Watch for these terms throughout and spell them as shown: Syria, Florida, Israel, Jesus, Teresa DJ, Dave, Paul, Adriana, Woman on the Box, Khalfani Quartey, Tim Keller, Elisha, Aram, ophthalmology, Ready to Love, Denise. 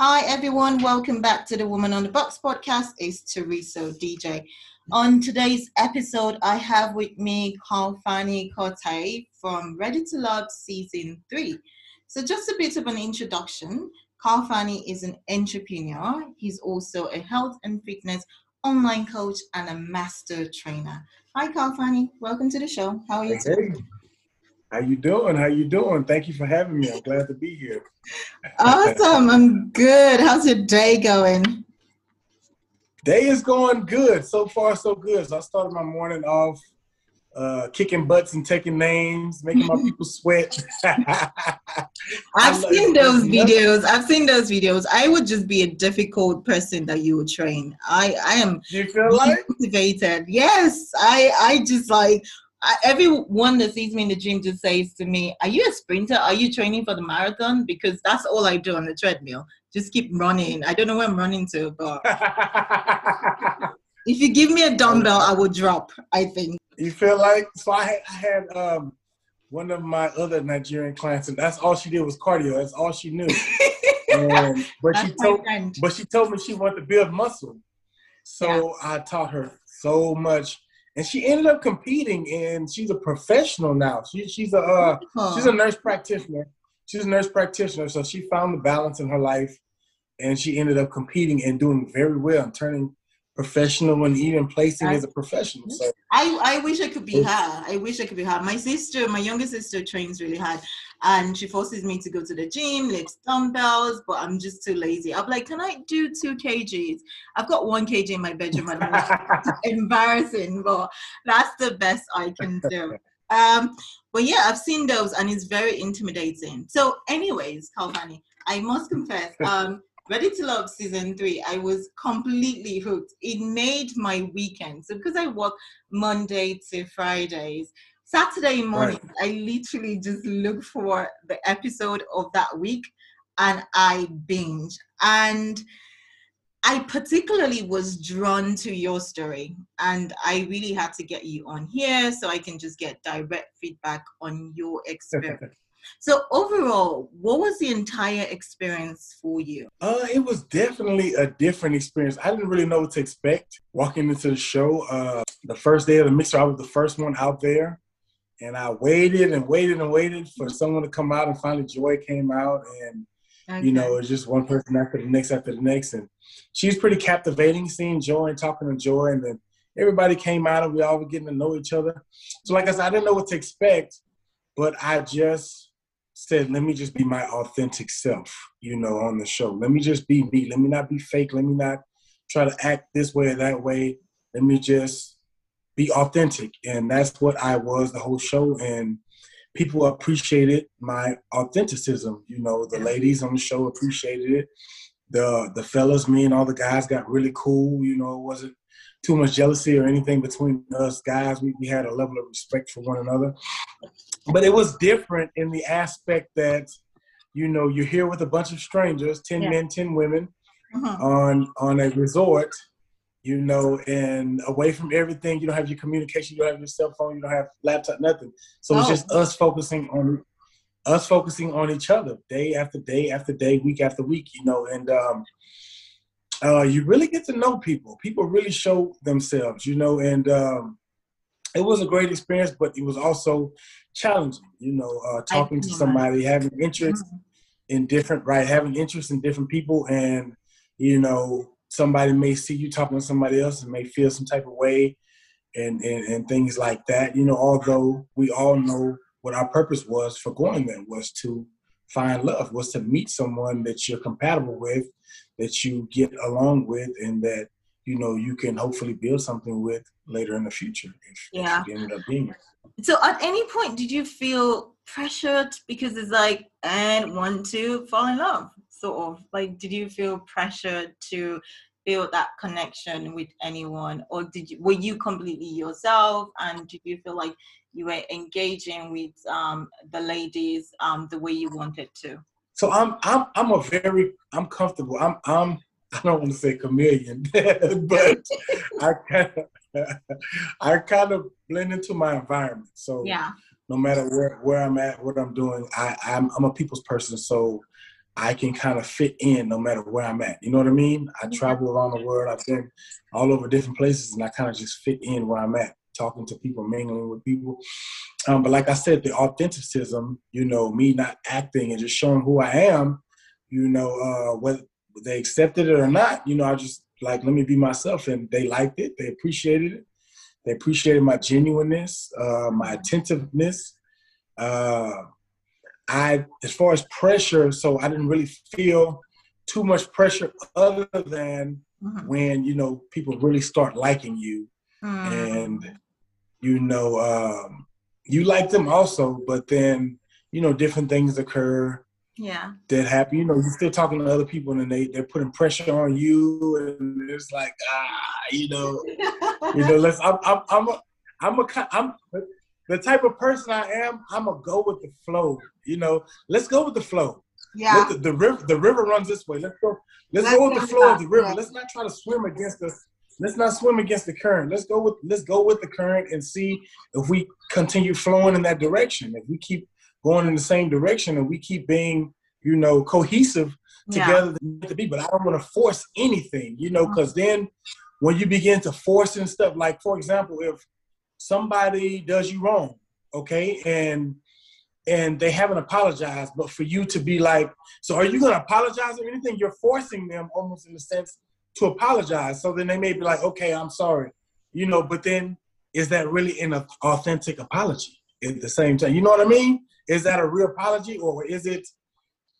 Hi everyone, welcome back to the Woman on the Box podcast. It's Teresa DJ. On today's episode, I have with me Khalfani Quartey from Ready to Love Season 3. So just a bit of an introduction. Khalfani is an entrepreneur. He's also a health and fitness online coach and a master trainer. Hi Khalfani, welcome to the show. How are you today? How you doing? Thank you for having me. I'm glad to be here. Awesome. I'm good. How's your day going? Day is going good. So far, so good. So I started my morning off kicking butts and taking names, making my people sweat. I've seen those videos. I would just be a difficult person that you would train. I am motivated. Yes. I just like... Everyone that sees me in the gym just says to me, are you a sprinter? Are you training for the marathon? Because that's all I do on the treadmill. Just keep running. I don't know where I'm running to, but if you give me a dumbbell, I will drop, I think. You feel like, so I had one of my other Nigerian clients, and that's all she did was cardio. That's all she knew. But she told me she wanted to build muscle. So yeah. I taught her so much. And she ended up competing, and she's a professional now. She's a nurse practitioner. So she found the balance in her life, and she ended up competing and doing very well, and turning professional and even placing as a professional. So I wish I could be her. My sister, my younger sister, trains really hard, and she forces me to go to the gym, lifts dumbbells, but I'm just too lazy. I'm like, can I do 2 kgs? I've got 1 kg in my bedroom. And it's embarrassing, but that's the best I can do. But yeah, I've seen those, and it's very intimidating. So, anyways, Khalfani, I must confess. Ready to Love Season 3, I was completely hooked. It made my weekend. So because I work Monday to Fridays, Saturday morning, I literally just look for the episode of that week and I binge. And I particularly was drawn to your story, and I really had to get you on here so I can just get direct feedback on your experience. So overall, what was the entire experience for you? It was definitely a different experience. I didn't really know what to expect walking into the show. The first day of the mixer, I was the first one out there. And I waited for someone to come out. And finally, Joy came out. And, you know, it was just one person after the next. And she was pretty captivating, seeing Joy and talking to Joy. And then everybody came out, and we all were getting to know each other. So like I said, I didn't know what to expect. But I just said, let me just be my authentic self, you know, on the show. Let me just be me. Let me not be fake. Let me not try to act this way or that way. Let me just be authentic. And that's what I was the whole show. And people appreciated my authenticism. You know, the ladies on the show appreciated it. The fellas, me and all the guys got really cool. You know, it wasn't too much jealousy or anything between us guys. We had a level of respect for one another. But it was different in the aspect that, you know, you're here with a bunch of strangers, 10 men, 10 women, on a resort, you know, and away from everything. You don't have your communication, you don't have your cell phone, you don't have laptop, nothing. So it's just us focusing on each other day after day after day, week after week, you know. And you really get to know people. People really show themselves, you know, and it was a great experience, but it was also challenging, you know, talking to somebody, having interest in different people. And, you know, somebody may see you talking to somebody else and may feel some type of way and things like that. You know, although we all know what our purpose was for going there was to find love, was to meet someone that you're compatible with, that you get along with, and that, you know, you can hopefully build something with later in the future if you ended up being it. So at any point, did you feel pressured? Because it's like, and want to fall in love, sort of. Like, did you feel pressured to build that connection with anyone? Or were you completely yourself? And did you feel like you were engaging with the ladies the way you wanted to? So I'm comfortable. I don't want to say chameleon, but I kind of blend into my environment. So no matter where I'm at, what I'm doing, I'm a people's person. So I can kind of fit in no matter where I'm at. You know what I mean? I travel around the world. I've been all over different places, and I kind of just fit in where I'm at, talking to people, mingling with people. But like I said, the authenticism, you know, me not acting and just showing who I am, you know, whether they accepted it or not, you know, I just like, let me be myself. And they liked it. They appreciated it. They appreciated my genuineness, my attentiveness. As far as pressure, so I didn't really feel too much pressure other than when, you know, people really start liking you and, you know, you like them also, but then, you know, different things occur. Yeah. That happen. You know, you're still talking to other people and they're putting pressure on you, and it's like, you know, let's, I'm the type of person I am, I'm going to go with the flow, you know. Let's go with the flow. Yeah. Let the river runs this way. Let's go with the flow of the river. Right. Let's not try to swim against us. Let's not swim against the current. Let's go with the current and see if we continue flowing in that direction. If we keep going in the same direction and we keep being, you know, cohesive together to be, but I don't want to force anything, you know, because then when you begin to force and stuff, like, for example, if somebody does you wrong, okay, and they haven't apologized, but for you to be like, so are you going to apologize or anything? You're forcing them almost in a sense to apologize. So then they may be like, okay, I'm sorry, you know, but then is that really an authentic apology at the same time? You know what I mean? Is that a real apology, or is it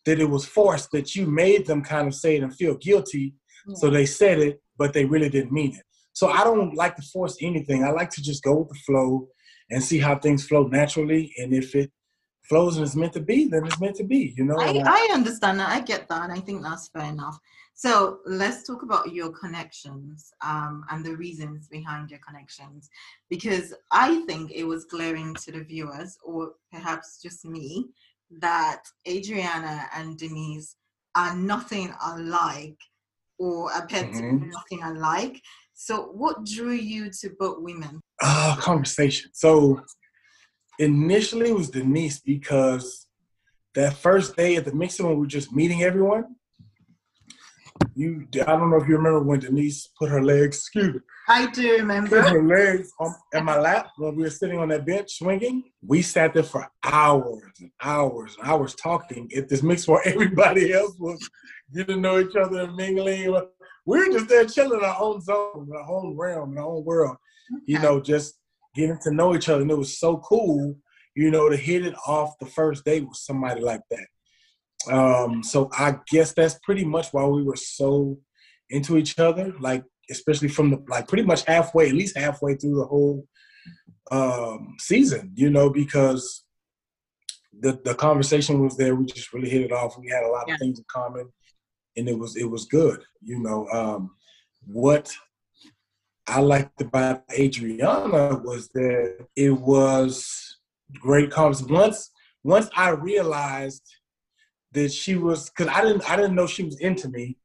that it was forced, that you made them kind of say it and feel guilty, so they said it, but they really didn't mean it? So I don't like to force anything. I like to just go with the flow and see how things flow naturally. And if it flows and it's meant to be, then it's meant to be, you know? I understand that. I get that. And I think that's fair enough. So let's talk about your connections and the reasons behind your connections, because I think it was glaring to the viewers, or perhaps just me, that Adriana and Denise are nothing alike, or appear to be nothing alike. So what drew you to both women? Conversation. So initially it was Denise, because that first day at the mixing when we were just meeting everyone, I don't know if you remember when Denise put her legs, I do remember. Put her legs in my lap when we were sitting on that bench swinging. We sat there for hours and hours and hours talking at this mix where everybody else was getting to know each other and mingling. We were just there chilling in our own zone, in our own realm, in our own world, you know, just getting to know each other. And it was so cool, you know, to hit it off the first day with somebody like that. So I guess that's pretty much why we were so into each other, like, especially from the, like, pretty much halfway, at least halfway through the whole season, you know, because the conversation was there. We just really hit it off. We had a lot of things in common, and it was good, you know. What I liked about Adriana was that it was great conversation. Once I realized that she was, because I didn't know she was into me.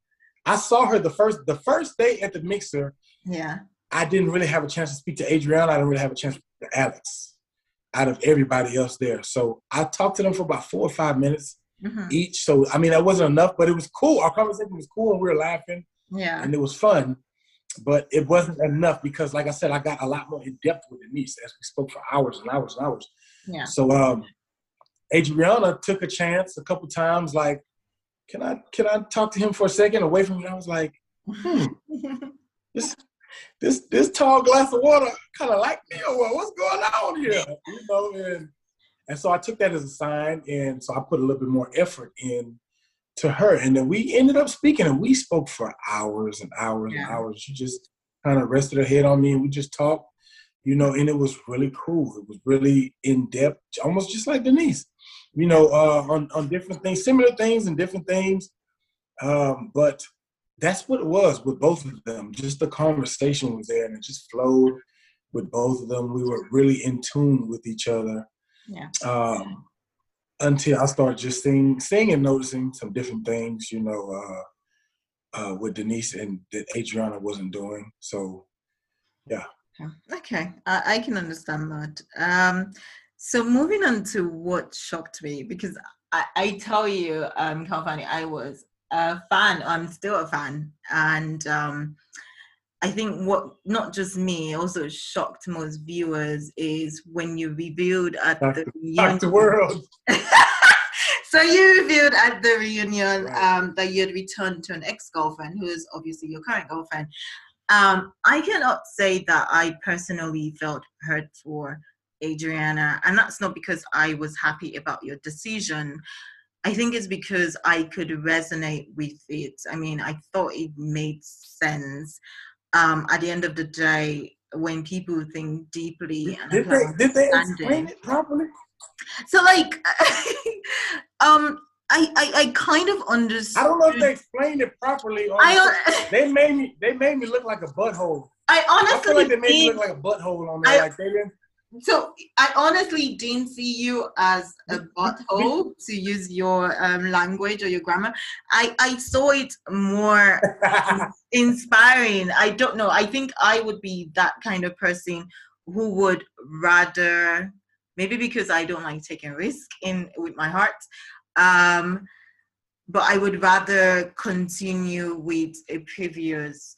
I saw her the first day at the mixer. Yeah. I didn't really have a chance to speak to Adriana. I didn't really have a chance to speak to Alex out of everybody else there. So I talked to them for about 4 or 5 minutes each. So, I mean, that wasn't enough, but it was cool. Our conversation was cool and we were laughing. Yeah. And it was fun, but it wasn't enough because, like I said, I got a lot more in depth with Denise as we spoke for hours and hours and hours. Yeah. So, Adriana took a chance a couple times, like, can I talk to him for a second away from me? I was like, this tall glass of water kind of like me, or what's going on here? You know, and so I took that as a sign, and so I put a little bit more effort in to her. And then we ended up speaking, and we spoke for hours and hours and hours. She just kind of rested her head on me, and we just talked, you know, and it was really cool. It was really in-depth, almost just like Denise. You know, on different things, similar things and different things. But that's what it was with both of them. Just the conversation was there, and it just flowed with both of them. We were really in tune with each other. Yeah. Until I started just seeing and noticing some different things, you know, with Denise and that Adriana wasn't doing. So, yeah. Okay. I can understand that. So moving on to what shocked me, because I tell you, Khalfani, I was a fan. I'm still a fan. And I think what not just me, also shocked most viewers, is when you revealed at the reunion. So you revealed at the reunion that you had returned to an ex-girlfriend, who is obviously your current girlfriend. I cannot say that I personally felt hurt for Adriana, and that's not because I was happy about your decision. I think it's because I could resonate with it. I mean, I thought it made sense. At the end of the day, when people think deeply and did they explain it properly? So, like, I kind of understood. I don't know if they explained it properly. They made me look like a butthole. I feel like they made me look like a butthole on there. So I honestly didn't see you as a butthole, to use your language or your grammar. I saw it more inspiring. I don't know. I think I would be that kind of person who would rather, maybe because I don't like taking risk with my heart, but I would rather continue with a previous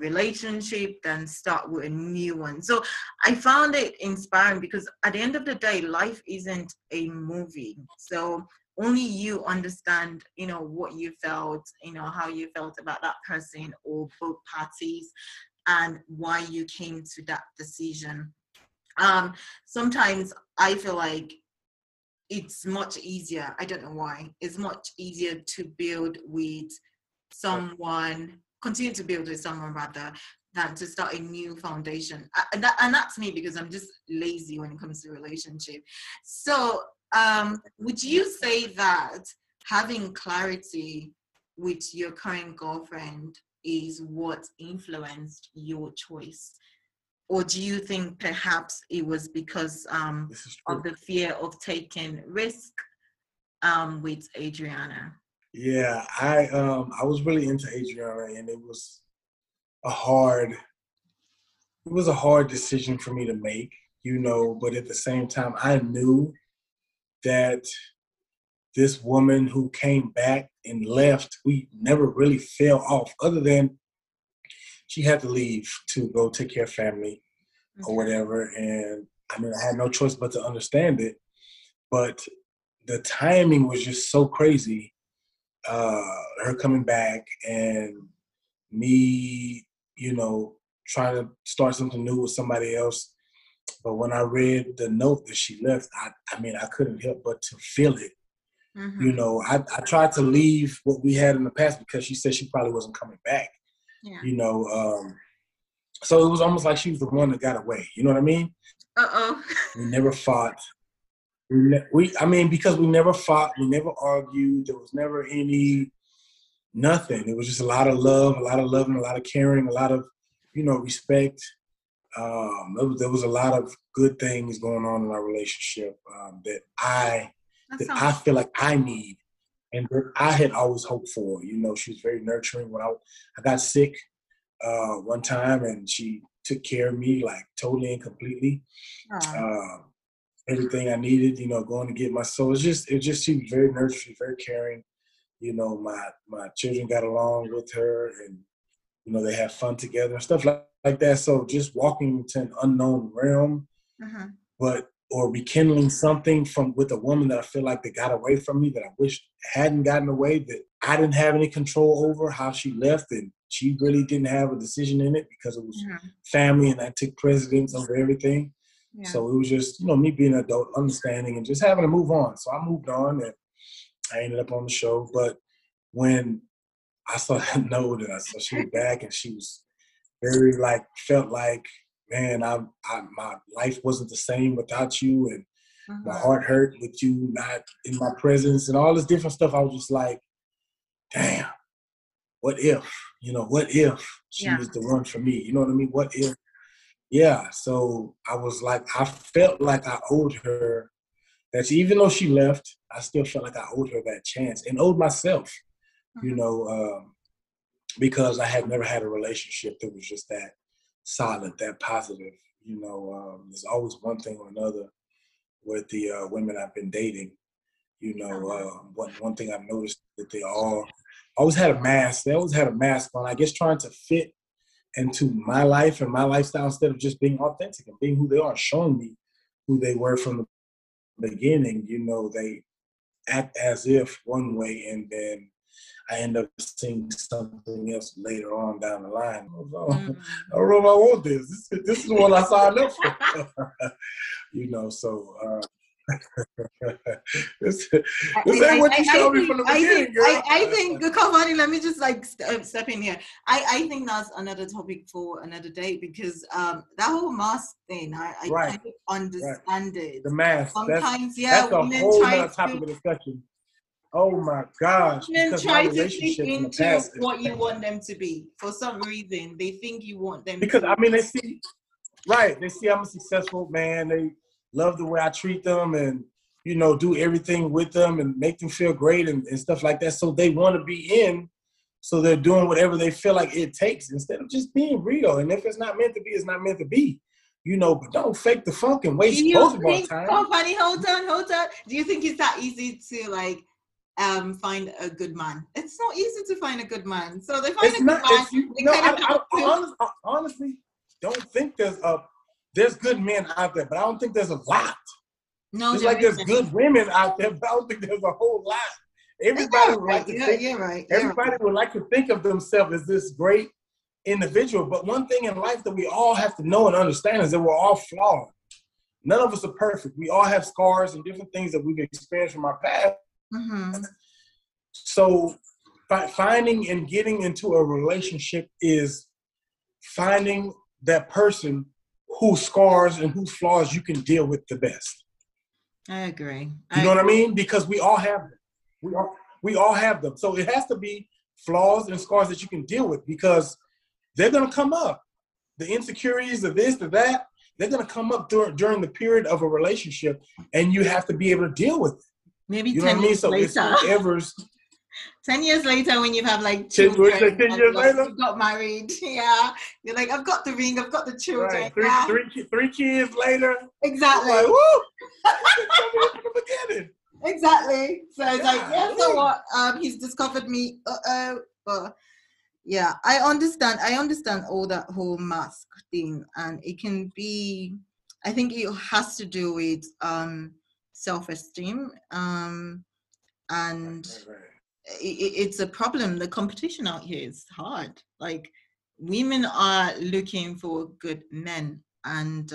relationship than start with a new one. So I found it inspiring, because at the end of the day, life isn't a movie. So only you understand, you know, what you felt, you know, how you felt about that person or both parties, and why you came to that decision. Sometimes I feel like it's much easier, I don't know why, it's much easier to build with someone, continue to build with someone, rather than to start a new foundation. And that's me, because I'm just lazy when it comes to relationship. So would you say that having clarity with your current girlfriend is what influenced your choice? Or do you think perhaps it was because of the fear of taking risk with Adriana? Yeah, I was really into Adriana, and it was a hard decision for me to make, you know, but at the same time, I knew that this woman who came back and left, we never really fell off, other than she had to leave to go take care of family or whatever. And I mean, I had no choice but to understand it, but the timing was just so crazy. Her coming back and me, you know, trying to start something new with somebody else. But when I read the note that she left, I mean, I couldn't help but to feel it. Mm-hmm. You know, I tried to leave what we had in the past, because she said she probably wasn't coming back. Yeah. You know, so it was almost like she was the one that got away. You know what I mean? Uh-oh. We never fought. Because we never fought, we never argued, there was never nothing. It was just a lot of love and a lot of caring, a lot of, you know, respect. There was a lot of good things going on in our relationship that I feel like I need, and that I had always hoped for. You know, she was very nurturing. When I got sick one time, and she took care of me, like, totally and completely. Everything I needed, you know, going to get my soul. It's just she was very nurturing, very caring. You know, my children got along with her, and, you know, they had fun together and stuff like that. So just walking into an unknown realm, or rekindling something with a woman that I feel like that got away from me, that I wish hadn't gotten away, that I didn't have any control over how she left, and she really didn't have a decision in it, because it was family, and I took precedence over everything. Yeah. So it was just, you know, me being an adult, understanding, and just having to move on. So I moved on, and I ended up on the show. But when I saw that note, and I saw she was back, and she was very, like, felt like, man, my life wasn't the same without you, and my heart hurt with you not in my presence, and all this different stuff. I was just like, damn, what if? You know, what if she was the one for me? You know what I mean? What if? Yeah, so I was like, I felt like I owed her that. Even though she left, I still felt like I owed her that chance, and owed myself, you know, because I had never had a relationship that was just that solid, that positive. You know, there's always one thing or another with the women I've been dating, You know, one thing I've noticed that they all always had a mask. They always had a mask on, I guess, trying to fit into my life and my lifestyle instead of just being authentic and being who they are, showing me who they were from the beginning. You know, they act as if one way, and then I end up seeing something else later on down the line. I don't know if I want this. This is what I signed up for. You know, so... this ain't what you showed me from the beginning, girl. I think, Khalfani, let me just like step in here. I think that's another topic for another day, because that whole mask thing, I don't understand it. The mask. Sometimes, that's a whole other topic of discussion. Oh my gosh. Women try to fit into what you want them to be. For some reason, they think you want them to be. Because, I mean, they see I'm a successful man. They love the way I treat them and, you know, do everything with them and make them feel great and stuff like that. So they want to be in, so they're doing whatever they feel like it takes instead of just being real. And if it's not meant to be, it's not meant to be, you know, but don't fake the funk and waste both of our time. Khalfani, hold on. Do you think it's that easy to like find a good man? It's not easy to find a good man. So they find a good man. I honestly don't think there's good men out there, but I don't think there's a lot. No, it's like there's good women out there, but I don't think there's a whole lot. Everybody would like to think of themselves as this great individual, but one thing in life that we all have to know and understand is that we're all flawed. None of us are perfect. We all have scars and different things that we've experienced from our past. Mm-hmm. So finding and getting into a relationship is finding that person whose scars and whose flaws you can deal with the best. I agree. You know what I mean? Because we all have them. We all have them. So it has to be flaws and scars that you can deal with, because they're going to come up. The insecurities of this, of that, they're going to come up during the period of a relationship, and you have to be able to deal with it. Maybe you know 10 years later. So it's whatever's... 10 years later, when you have like children, 10 years later, you got married. Yeah, you're like, I've got the ring, I've got the children. Right. Three kids later. Exactly. Like, woo! From the beginning. Exactly. So it's so what? He's discovered me. Yeah, I understand. I understand all that whole mask thing, and it can be. I think it has to do with self-esteem, and. Right. It's a problem. The competition out here is hard. Like, women are looking for good men, and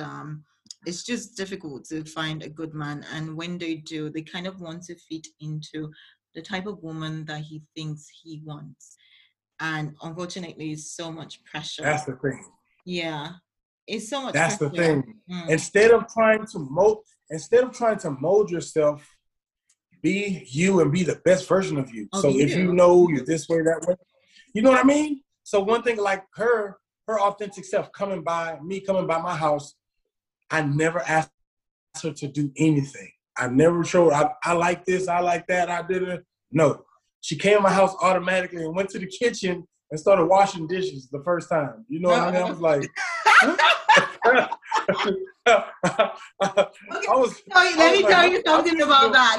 it's just difficult to find a good man. And when they do, they kind of want to fit into the type of woman that he thinks he wants. And unfortunately, it's so much pressure. That's the thing. Yeah, it's so much. That's pressure. The thing. Mm. Instead of trying to mold yourself. Be you and be the best version of you. So if you know you're this way, that way, you know what I mean? So one thing, like her authentic self coming by my house, I never asked her to do anything. I never showed I like this, I like that, I did it. No. She came to my house automatically and went to the kitchen and started washing dishes the first time. You know what I mean? I was like, huh? Let me tell you something about that.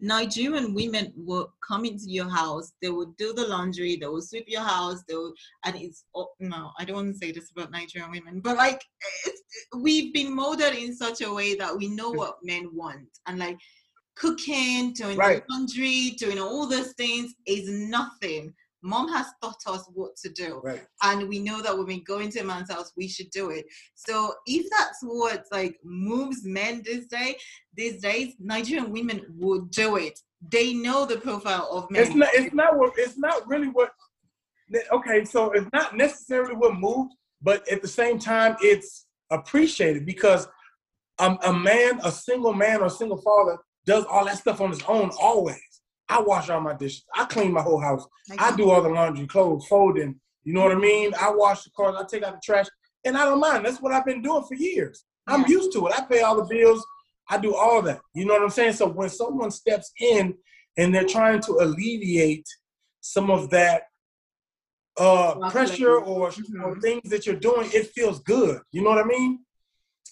Nigerian women will come into your house, they will do the laundry, they will sweep your house, I don't want to say this about Nigerian women, but like we've been molded in such a way that we know what men want, and like cooking, doing laundry, doing all those things is nothing. Mom has taught us what to do, and we know that when we go into a man's house, we should do it. So if that's what like moves men these days, Nigerian women would do it. They know the profile of men. So it's not necessarily what moves, but at the same time, it's appreciated, because a single man or single father does all that stuff on his own always. I wash all my dishes. I clean my whole house. I do all the laundry, clothes, folding. You know what I mean? I wash the cars. I take out the trash. And I don't mind. That's what I've been doing for years. I'm used to it. I pay all the bills. I do all that. You know what I'm saying? So when someone steps in and they're trying to alleviate some of that pressure or things that you're doing, it feels good. You know what I mean?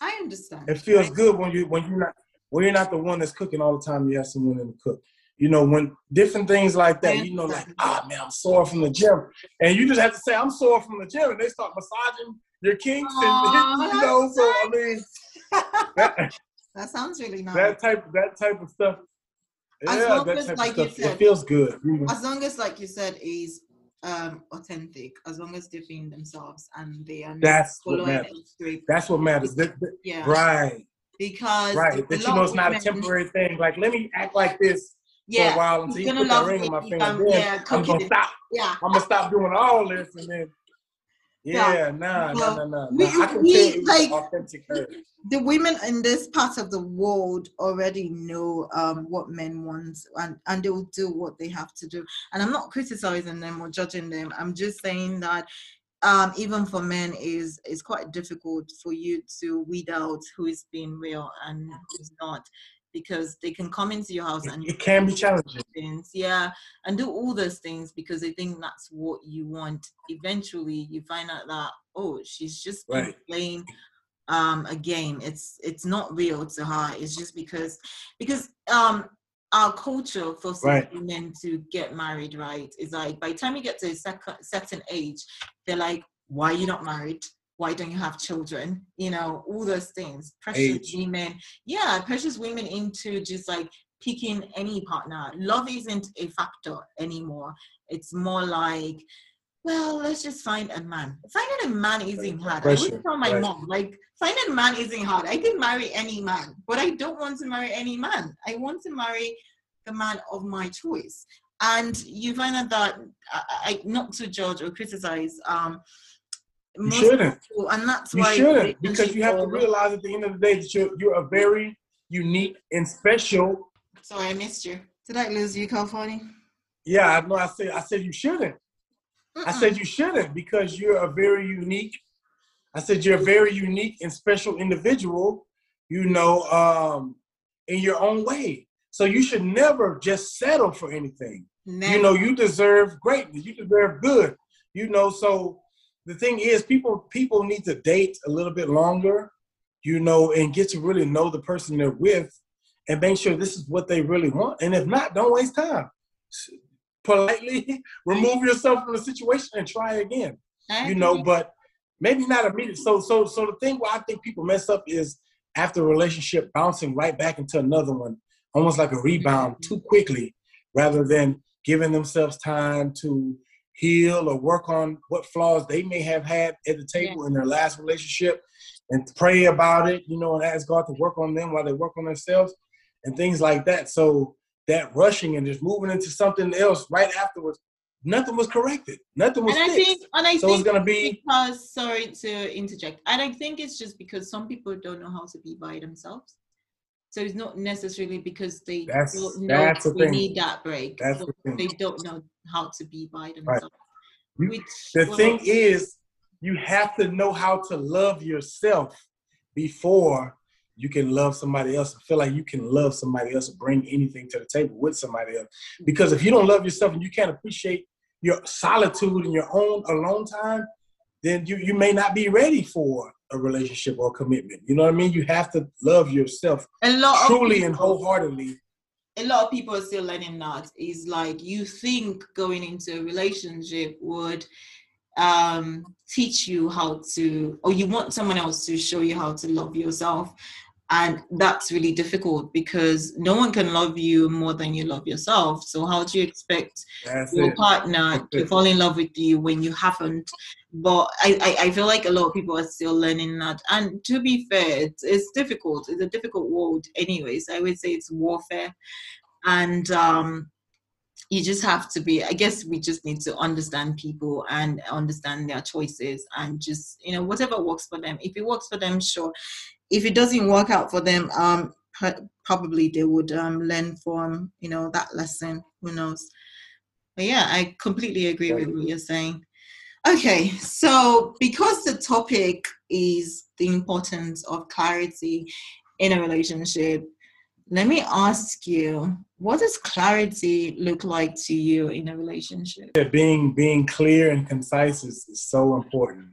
I understand. It feels good when you're not. or you're not the one that's cooking all the time. You have someone in the cook. You know, when different things like that, you know, like, man, I'm sore from the gym. And you just have to say, I'm sore from the gym. And they start massaging your kinks. And, you know, so, I mean. That sounds really nice. That type of stuff. Yeah, that type of stuff. It feels good. Mm-hmm. As long as, like you said, is authentic. As long as they're being themselves and they are following history. That's what matters. Yeah. Right. Because. Right. That, you know, it's not a temporary thing. Like, let me act like this. Yeah, for a while until you put that ring on my finger. I'm gonna stop. Yeah, I'm gonna stop doing all this, and then I can tell you like, authentic her. The women in this part of the world already know what men want, and they will do what they have to do. And I'm not criticizing them or judging them. I'm just saying that even for men, it's quite difficult for you to weed out who is being real and who's not. Because they can come into your house and it can be challenging. Things, and do all those things because they think that's what you want. Eventually, you find out that she's just playing a game. It's not real to her. It's just because our culture forces men to get married. Right? It's like by the time you get to a certain age, they're like, "Why are you not married? Why don't you have children?" You know, all those things. Pressures women into just like picking any partner. Love isn't a factor anymore. It's more like, well, let's just find a man. Finding a man isn't hard. Pressure. I would tell my mom, like, finding a man isn't hard. I can marry any man, but I don't want to marry any man. I want to marry the man of my choice. And you find out that, not to judge or criticize, you shouldn't. People, and that's why you shouldn't, because you have to realize at the end of the day that you're a very unique and special. Sorry, I missed you. Did I lose you, Khalfani? Yeah, I know. I said you shouldn't. I said you shouldn't because you're a very unique. I said you're a very unique and special individual. You know, in your own way. So you should never just settle for anything. Never. You know, you deserve greatness. You deserve good. You know, so. The thing is, people need to date a little bit longer, you know, and get to really know the person they're with and make sure this is what they really want. And if not, don't waste time. Politely remove yourself from the situation and try again, you know, but maybe not immediately. So the thing where I think people mess up is after a relationship bouncing right back into another one, almost like a rebound too quickly, rather than giving themselves time to heal or work on what flaws they may have had at the table in their last relationship and pray about it, you know, and ask God to work on them while they work on themselves and things like that. So that rushing and just moving into something else right afterwards, nothing was corrected. Nothing was fixed. I think it's going to be... Because, sorry to interject. And I think it's just because some people don't know how to be by themselves. So it's not necessarily because they need that break. They don't know how to be by themselves. Right. The thing is, you have to know how to love yourself before you can love somebody else and feel like you can love somebody else or bring anything to the table with somebody else. Because if you don't love yourself and you can't appreciate your solitude and your own alone time, then you may not be ready for a relationship or commitment. You know what I mean? You have to love yourself truly and wholeheartedly. A lot of people are still learning that. It's like you think going into a relationship would teach you how to, or you want someone else to show you how to love yourself. And that's really difficult because no one can love you more than you love yourself. So how do you expect partner to fall in love with you when you haven't? But I feel like a lot of people are still learning that. And to be fair, it's difficult. It's a difficult world anyways. I would say it's warfare. And you just have to be, I guess we just need to understand people and understand their choices and just, you know, whatever works for them. If it works for them, sure. If it doesn't work out for them, probably they would learn from, you know, that lesson. Who knows? But yeah, I completely agree with what you're saying. Okay, so because the topic is the importance of clarity in a relationship, let me ask you, what does clarity look like to you in a relationship? Yeah, being clear and concise is so important.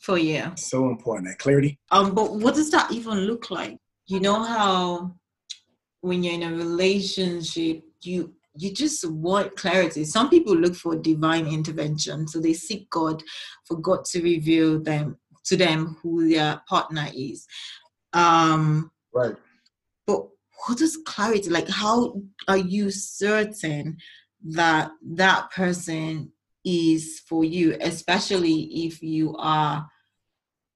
For you. So important, that clarity. But what does that even look like? You know how when you're in a relationship, you just want clarity. Some people look for divine intervention. So they seek God, for God to reveal to them who their partner is. Right. But what is clarity? Like, how are you certain that that person is for you, especially if you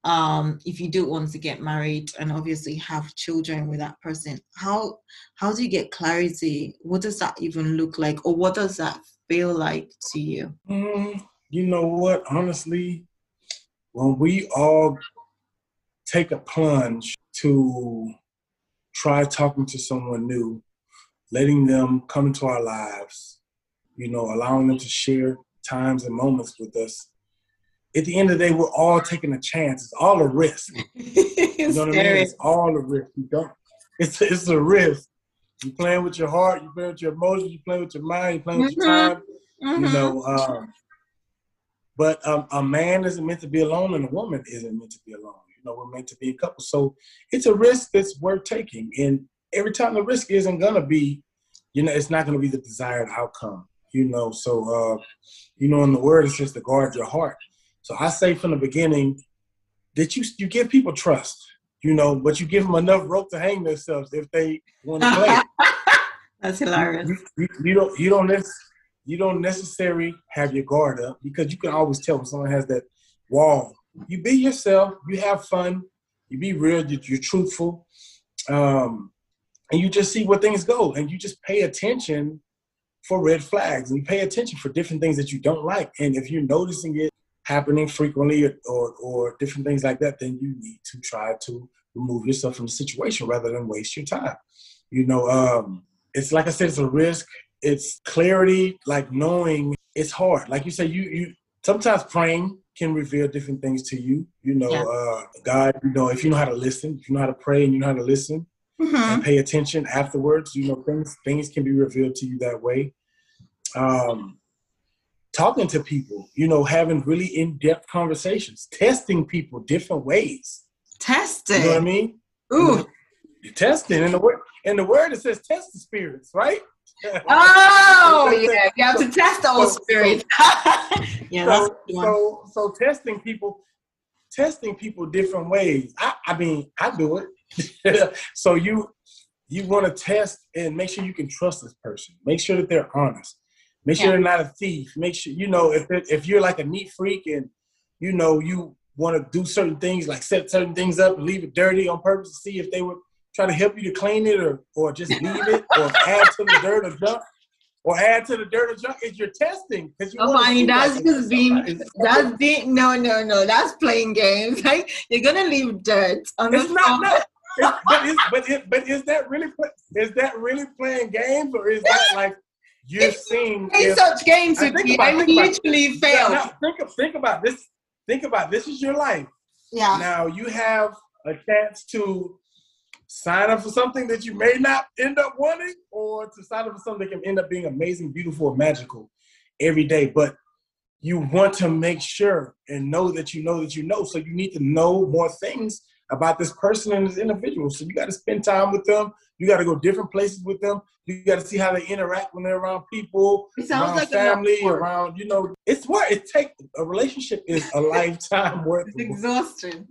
do want to get married and obviously have children with that person? How do you get clarity? What does that even look like, or what does that feel like to you? You know what? Honestly, when we all take a plunge to try talking to someone new, letting them come into our lives, you know, allowing them to share times and moments with us, at the end of the day, we're all taking a chance. It's all a risk. You know what I mean? It's all a risk. You don't. It's a risk. You're playing with your heart. You're playing with your emotions. You're playing with your mind. You're playing with your time. Mm-hmm. You know. But a man isn't meant to be alone, and a woman isn't meant to be alone. You know, we're meant to be a couple. So it's a risk that's worth taking. And every time the risk isn't gonna be, you know, it's not gonna be the desired outcome. You know. So you know, in the word, it's just to guard your heart. So I say from the beginning that you give people trust, you know, but you give them enough rope to hang themselves if they want to play. That's hilarious. You don't necessarily have your guard up, because you can always tell when someone has that wall. You be yourself, you have fun, you be real, you're truthful, and you just see where things go, and you just pay attention for red flags, and you pay attention for different things that you don't like. And if you're noticing it happening frequently or different things like that, then you need to try to remove yourself from the situation rather than waste your time. You know, it's like I said, it's a risk. It's clarity, like knowing it's hard. Like you say, you sometimes praying can reveal different things to you. You know, yeah. God, you know, if you know how to listen, if you know how to pray and you know how to listen and pay attention afterwards, you know, things can be revealed to you that way. Talking to people, you know, having really in-depth conversations, testing people different ways. Testing. You know what I mean? Ooh. You're testing. In the word, it says test the spirits, right? Oh, yeah. You have to test those spirits. Yeah. So testing people different ways. I mean, I do it. So you want to test and make sure you can trust this person. Make sure that they're honest. Make sure you're not a thief. Make sure, you know, if you're like a neat freak and, you know, you want to do certain things, like set certain things up and leave it dirty on purpose to see if they would try to help you to clean it or just leave it or add to the dirt or junk. It's your testing. You that's playing games. Like, you're going to leave dirt on the phone. But is that really playing games, or is that like, you're seeing such games with me. I literally failed. Now, think about this. Think about this is your life. Yeah. Now you have a chance to sign up for something that you may not end up wanting, or to sign up for something that can end up being amazing, beautiful, magical every day. But you want to make sure and know that you know. So you need to know more things about this person and this individual. So you got to spend time with them. You got to go different places with them. You got to see how they interact when they're around people, around like family, around, you know. It's what it takes. A relationship is a lifetime worth of work. It's exhausting.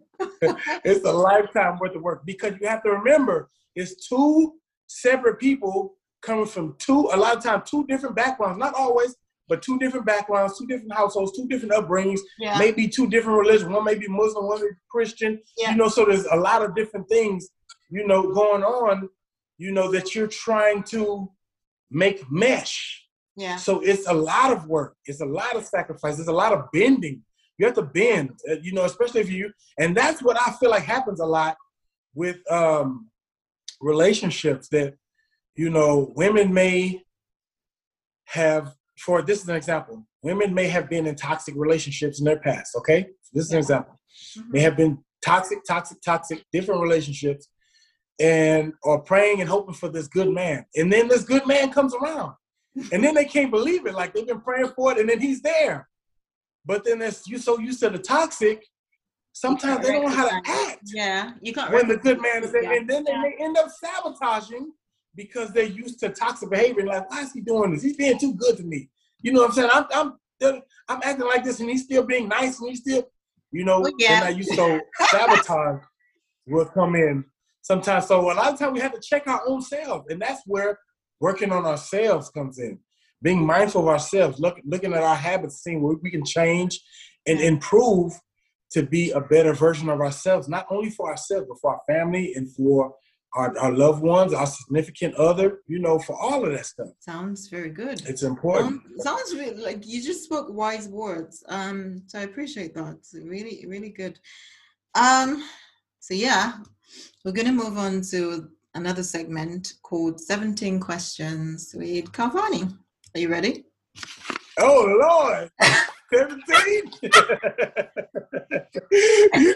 It's a lifetime worth of work, because you have to remember it's two separate people coming from a lot of times two different backgrounds, not always, but two different backgrounds, two different households, two different upbringings, maybe two different religions. One may be Muslim, one may be Christian, you know, so there's a lot of different things, you know, going on, you know, that you're trying to make mesh. Yeah. So it's a lot of work. It's a lot of sacrifice. It's a lot of bending. You have to bend, you know, especially if you, and that's what I feel like happens a lot with relationships, that, you know, women may have, this is an example. Women may have been in toxic relationships in their past, okay? This is an example. Mm-hmm. They have been toxic, different relationships, and are praying and hoping for this good man. And then this good man comes around. And then they can't believe it. Like, they've been praying for it, and then he's there. But then you're so used to the toxic, sometimes they don't know how to act. Yeah, you got when the good man is there. And then they may end up sabotaging because they're used to toxic behavior. And like, why is he doing this? He's being too good to me. You know what I'm saying? I'm acting like this, and he's still being nice, and he's still, you know. Well, yeah. And I used to sabotage will come in sometimes. So a lot of times we have to check our own selves, and that's where working on ourselves comes in. Being mindful of ourselves, looking at our habits, seeing what we can change and improve to be a better version of ourselves, not only for ourselves, but for our family and for our loved ones, our significant other, you know, for all of that stuff. Sounds very good. It's important. Sounds really, like you just spoke wise words. So I appreciate that. It's really, really good. So yeah, we're going to move on to another segment called 17 Questions with Khalfani. Are you ready? Oh, Lord. 17? You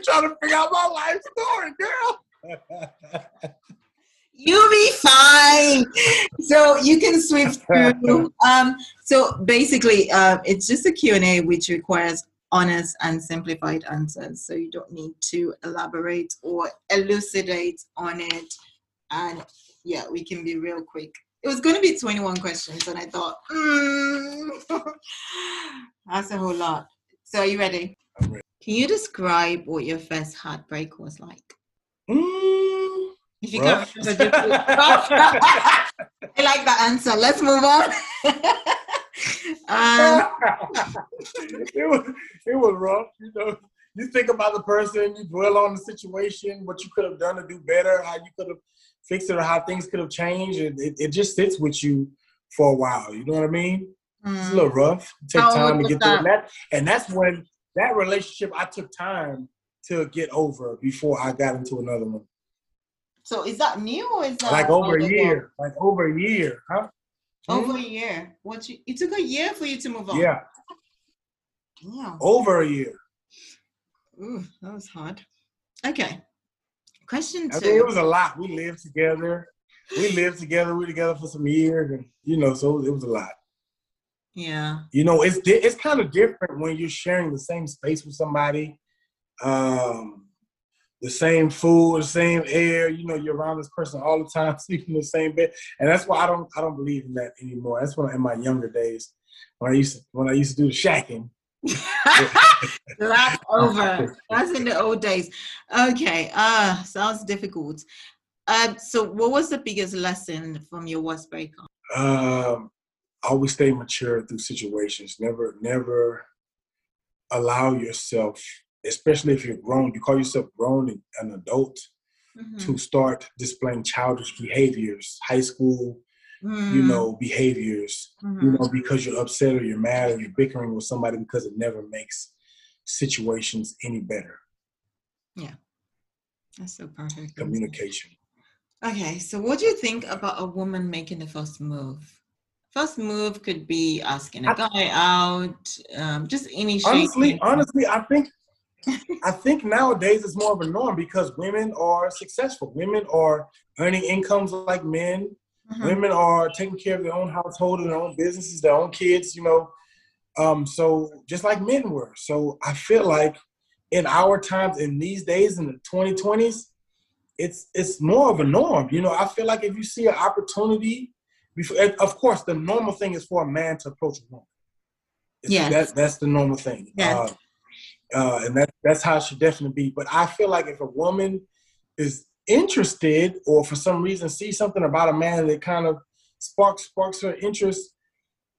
trying to figure out my life story, girl. You'll be fine. So you can sweep through. So basically, it's just a Q&A, which requires honest and simplified answers. So you don't need to elaborate or elucidate on it. And yeah, we can be real quick. It was going to be 21 questions, and I thought, that's a whole lot. So are you ready? I'm ready. Can you describe what your first heartbreak was like? If you can't remember, I like that answer. Let's move on. It was rough, you know. You think about the person, you dwell on the situation, what you could have done to do better, how you could have fixed it, or how things could have changed. It just sits with you for a while. You know what I mean? It's a little rough. It takes time to get through that. And that's when that relationship, I took time to get over before I got into another one. So is that new or is that? Like over a year. Like over a year, huh? Over a year. It took a year for you to move on? Yeah. Damn. Over a year. Ooh, that was hard. Okay. Question 2. I mean, it was a lot. We lived together. We were together for some years, and you know, so it was a lot. Yeah. You know, it's kind of different when you're sharing the same space with somebody, the same food, the same air. You know, you're around this person all the time, sleeping in the same bed, and that's why I don't believe in that anymore. That's when in my younger days, when I used to do the shacking. That's over. That's in the old days. Okay. Sounds difficult. So what was the biggest lesson from your worst breakup? Always stay mature through situations. Never allow yourself, especially if you're grown, you call yourself grown and an adult, to start displaying childish behaviors, high school, you know, behaviors, you know, because you're upset or you're mad or you're bickering with somebody, because it never makes situations any better. Yeah, that's so perfect. Communication. Okay, so what do you think about a woman making the first move? First move could be asking a guy out, just any shape. Honestly, I think nowadays it's more of a norm because women are successful. Women are earning incomes like men. Women are taking care of their own household and their own businesses, their own kids, you know. So just like men were. So I feel like in our times, in these days, in the 2020s, it's more of a norm. You know, I feel like if you see an opportunity, of course, the normal thing is for a man to approach a woman. Yes. That's the normal thing. Yes. And that's how it should definitely be. But I feel like if a woman is interested or for some reason see something about a man that kind of sparks her interest,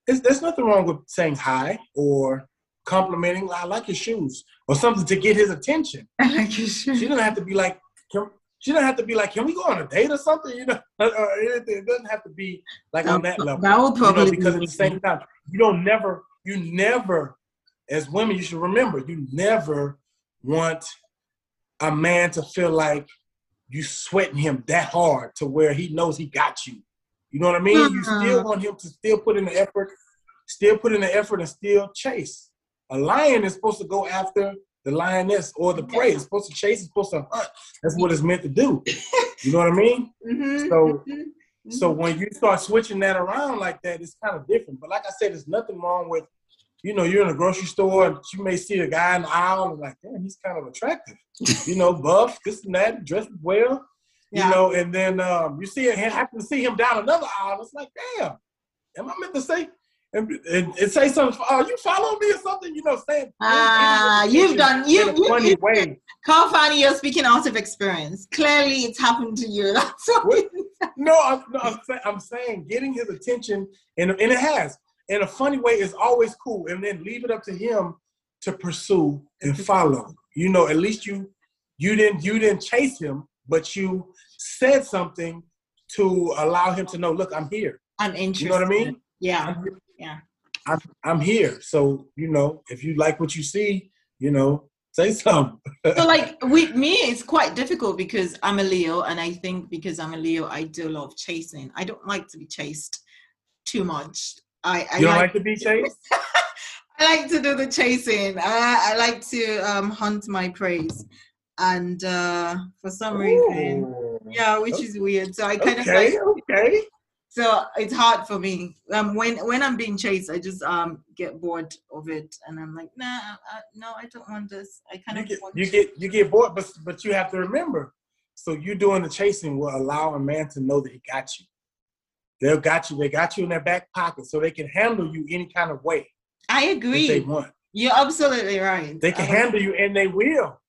there's nothing wrong with saying hi or complimenting, I like your shoes, or something to get his attention. I like your shoes. She doesn't have to be like, can we go on a date or something, you know, or anything. It doesn't have to be like on that level. That would probably, you know, because at the same time, you never, as women, you should remember, you never want a man to feel like you sweating him that hard to where he knows he got you. You know what I mean? You still want him to still put in the effort and still chase. A lion is supposed to go after the lioness or the prey. It's supposed to chase, it's supposed to hunt. That's what it's meant to do. You know what I mean? So when you start switching that around like that, it's kind of different. But like I said, there's nothing wrong with, you know, you're in a grocery store and you may see a guy in the aisle and like, damn, he's kind of attractive. You know, buff, this and that, dressed well. you know, and then you see it happen to see him down another aisle. It's like, damn, am I meant to say and say something? Oh, you follow me or something? You know, saying you've done, in a funny way. Khalfani, you're speaking out of experience. Clearly, it's happened to you. That's what? I'm saying getting his attention, and it has. In a funny way, is always cool, and then leave it up to him to pursue and follow. You know, at least you didn't chase him, but you said something to allow him to know. Look, I'm here. I'm interested. You know what I mean? Yeah, I'm here. So you know, if you like what you see, you know, say something. So, like with me, it's quite difficult because I'm a Leo, and I think because I'm a Leo, I do a lot of chasing. I don't like to be chased too much. I you don't like to be chased? I like to do the chasing. I like to hunt my preys. And for some reason, which is weird. So I kind of like... Okay. So it's hard for me. When I'm being chased, I just get bored of it. And I'm like, no, I don't want this. I kind of want... You get bored, but you have to remember. So you doing the chasing will allow a man to know that he got you. They got you in their back pocket, so they can handle you any kind of way. I agree. They want. You're absolutely right. They can handle you, and they will.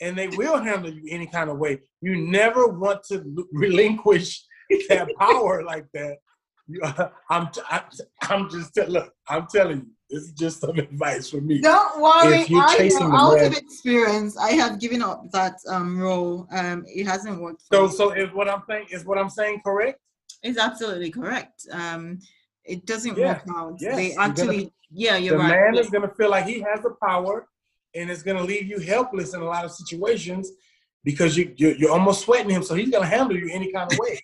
And they will handle you any kind of way. You never want to relinquish that power like that. I'm telling you, this is just some advice for me. Don't worry. Out of experience, I have given up that role. It hasn't worked. So what I'm saying correct? It's absolutely correct. It doesn't work out. Yes. They actually, you're right. The man is going to feel like he has the power, and it's going to leave you helpless in a lot of situations because you're almost sweating him. So he's going to handle you any kind of way.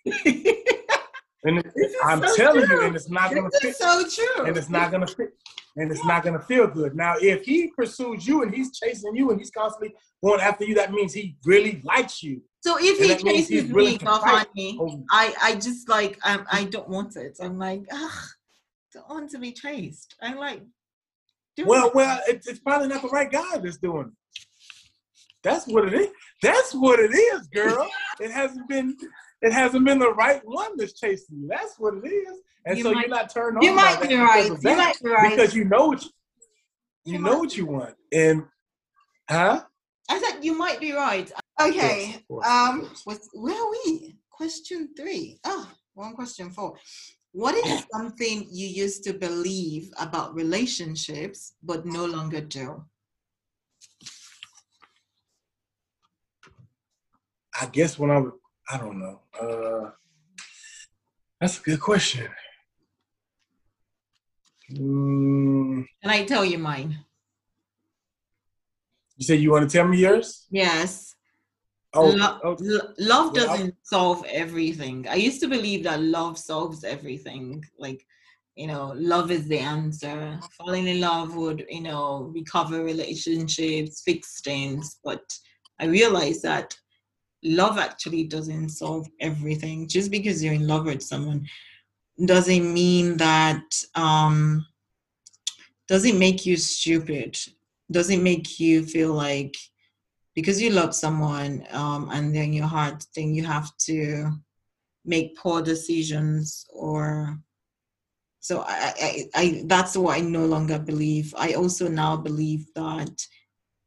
And I'm telling you, and it's not going to fit. So true. And it's not going to fit. And it's not going to feel good. Now, if he pursues you and he's chasing you and he's constantly going after you, that means he really likes you. So if he chases me, Khalfani, I just like, I don't want it. I'm like, don't want to be chased. I'm like, it's probably not the right guy that's doing it. That's what it is. That's what it is, girl. It hasn't been the right one that's chasing you. That's what it is. And you so might, you're not turned on. You might be right. Because you know what you want. And I said you might be right. Okay. Where are we? Question 3. Oh, we're on question 4. What is something you used to believe about relationships but no longer do? I guess when I don't know. That's a good question. Can I tell you mine? You say you want to tell me yours? Yes. Love doesn't solve everything. I used to believe that love solves everything. Like, you know, love is the answer. Falling in love would, you know, recover relationships, fix things. But I realized that love actually doesn't solve everything. Just because you're in love with someone doesn't mean that, doesn't make you stupid. Doesn't make you feel like, because you love someone and then your heart, then you have to make poor decisions or, so I that's what I no longer believe. I also now believe that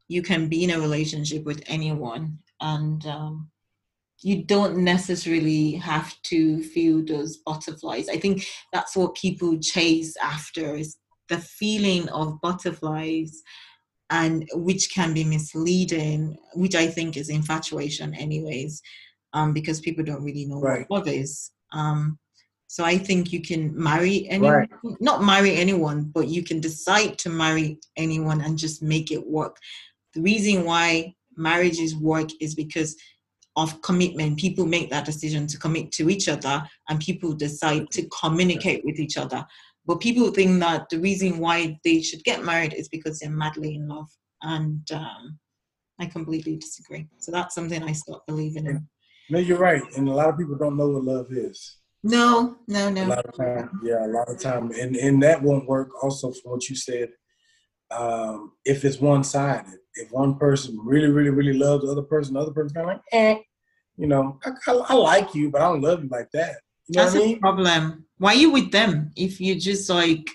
you can be in a relationship with anyone and you don't necessarily have to feel those butterflies. I think that's what people chase after is the feeling of butterflies, and which can be misleading, which I think is infatuation anyways, because people don't really know what love is. So I think you can marry anyone, not marry anyone, but you can decide to marry anyone and just make it work. The reason why marriages work is because of commitment. People make that decision to commit to each other and people decide to communicate with each other. But people think that the reason why they should get married is because they're madly in love. And I completely disagree. So that's something I stopped believing in. No, you're right. And a lot of people don't know what love is. No. A lot of time. And that won't work also for what you said. If it's one-sided. If one person really, really, really loves the other person, the other person's kind of like, you know, I like you, but I don't love you like that. You know That's what I mean? A problem. Why are you with them if you just like,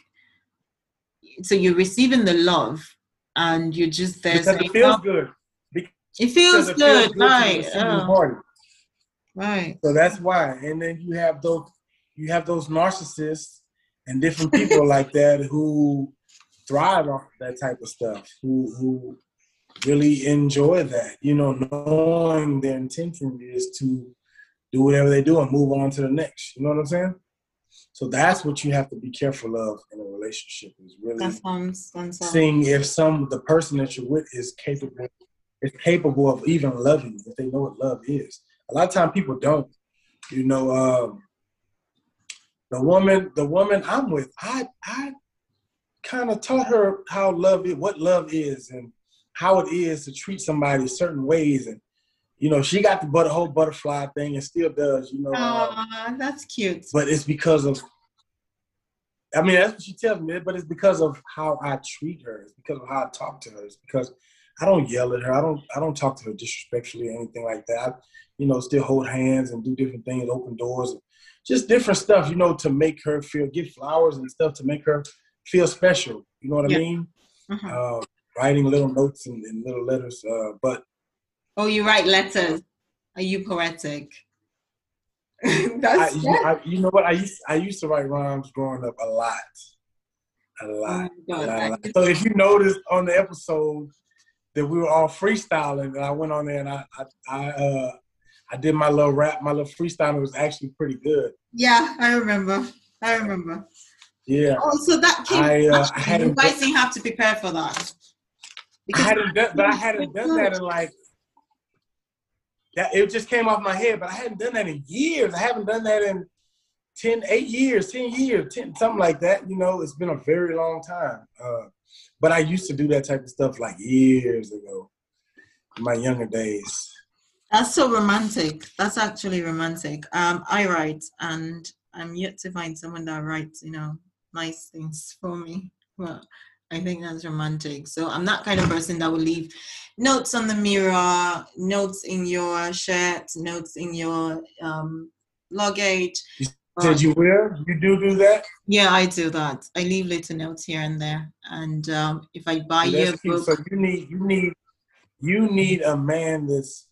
so you're receiving the love and you're just there. Because it feels good. It feels good, right? Oh. Right. So that's why. And then you have those narcissists and different people like that who thrive off that type of stuff, who really enjoy that, you know, knowing their intention is to do whatever they do and move on to the next. You know what I'm saying? So that's what you have to be careful of in a relationship, is really seeing if the person that you're with is capable of even loving, if they know what love is. A lot of times people don't. You know, the woman I'm with, I kind of taught her what love is and how it is to treat somebody certain ways. And, you know, she got the whole butterfly thing and still does, you know. That's cute. But it's because of, I mean, that's what she tells me, but it's because of how I treat her. It's because of how I talk to her. It's because I don't yell at her. I don't talk to her disrespectfully or anything like that. I, you know, still hold hands and do different things, open doors, and just different stuff, you know, to make her feel, get flowers and stuff to make her feel special. You know what I mean? Uh-huh. Writing little notes and little letters. Oh, you write letters. Are you poetic? You know what? I used to write rhymes growing up a lot. Oh my God, a lot. So if you noticed on the episode, that we were all freestyling, and I went on there and I did my little rap, my little freestyle. It was actually pretty good. Yeah, I remember. Yeah. Oh, so that came. I hadn't. You guys didn't have to prepare for that. I hadn't done that in like. That it just came off my head, but I hadn't done that in years. I haven't done that in 10 years, something like that. You know, it's been a very long time. But I used to do that type of stuff like years ago, in my younger days. That's so romantic. That's actually romantic. I write, and I'm yet to find someone that writes, you know, nice things for me. Well, I think that's romantic. So I'm that kind of person that will leave notes on the mirror, notes in your shirt, notes in your luggage. Did you wear? You do that? Yeah, I do that. I leave little notes here and there, and if I buy you a book, so you need a man that's